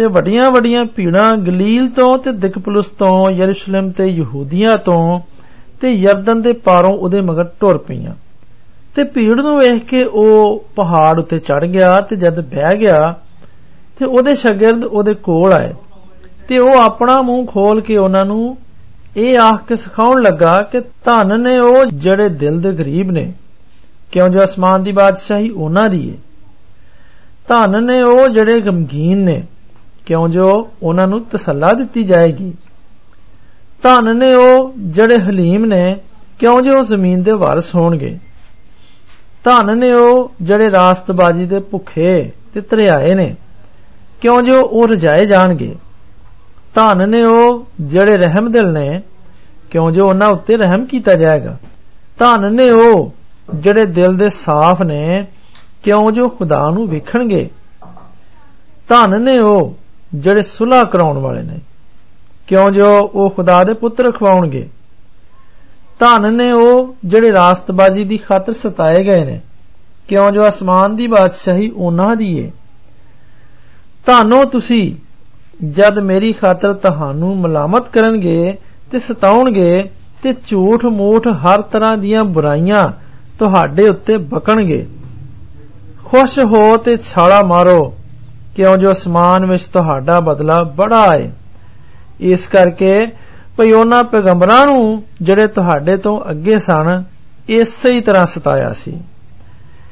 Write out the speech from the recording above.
ते वड़ियां वड़ियां भीड़ां गलील तो ते दिकपुलस तो यरूशलेम ते यहूदियां तो ते यरदन दे पारों उदे मगर टुर पईयां ते भीड़ नूं वेख के ओ पहाड़ उत्ते चढ़ गया ते जद बह गया ते ओदे शागिर्द ओदे कोल आए ते ओ अपना मूंह खोल के उहनां नूं ए आख के सिखाउण लगा कि धन ने ओ जिहड़े दिल दे गरीब ने, क्यों जो आसमान दी बादशाही उहनां दी है। धन ने ओ जिहड़े गमगीन ने, क्यों जो उहनां नूं तसल्ला दित्ती जाएगी। धन ने ओ जिहड़े हलीम ने, क्यों जो ज़मीन दे वारिस होणगे। धन ने ओ जिहड़े रास्तबाजी दे भुखे ते तरिआए ने, क्यों जो ओ रजाए जाणगे। धन ने ओ जिहड़े रहमदिल ने, क्यों जो उहनां उत्ते रहम कीता जाएगा। धन ने ओ जिहड़े दिल दे साफ ने, क्यों जो खुदा नूं वेखणगे। धन ने ओ जिहड़े सुलह कराउण वाले ने, क्यों जो ओ खुदा दे पुत्र खवाउणगे। धन ने ओ जिहड़े रास्तबाजी दी खातर सताए गए ने, क्यों जो आसमान दी बादशाही उहनां दी है। धनो तुसी जद मेरी खातर तुहानू मलामत करनगे ते सताउणगे ते झूठ मूठ हर तरह दियां बुराइयां तुहाडे उत्ते बकणगे। खुश हो ते छाला मारो, क्यों जो आसमान विच तुहाडा बदला बड़ा है। इस करके भई उहनां पैगंबरां नूं जिहड़े तुहाडे तो अगे सन, इसे ही तरह सताया सी।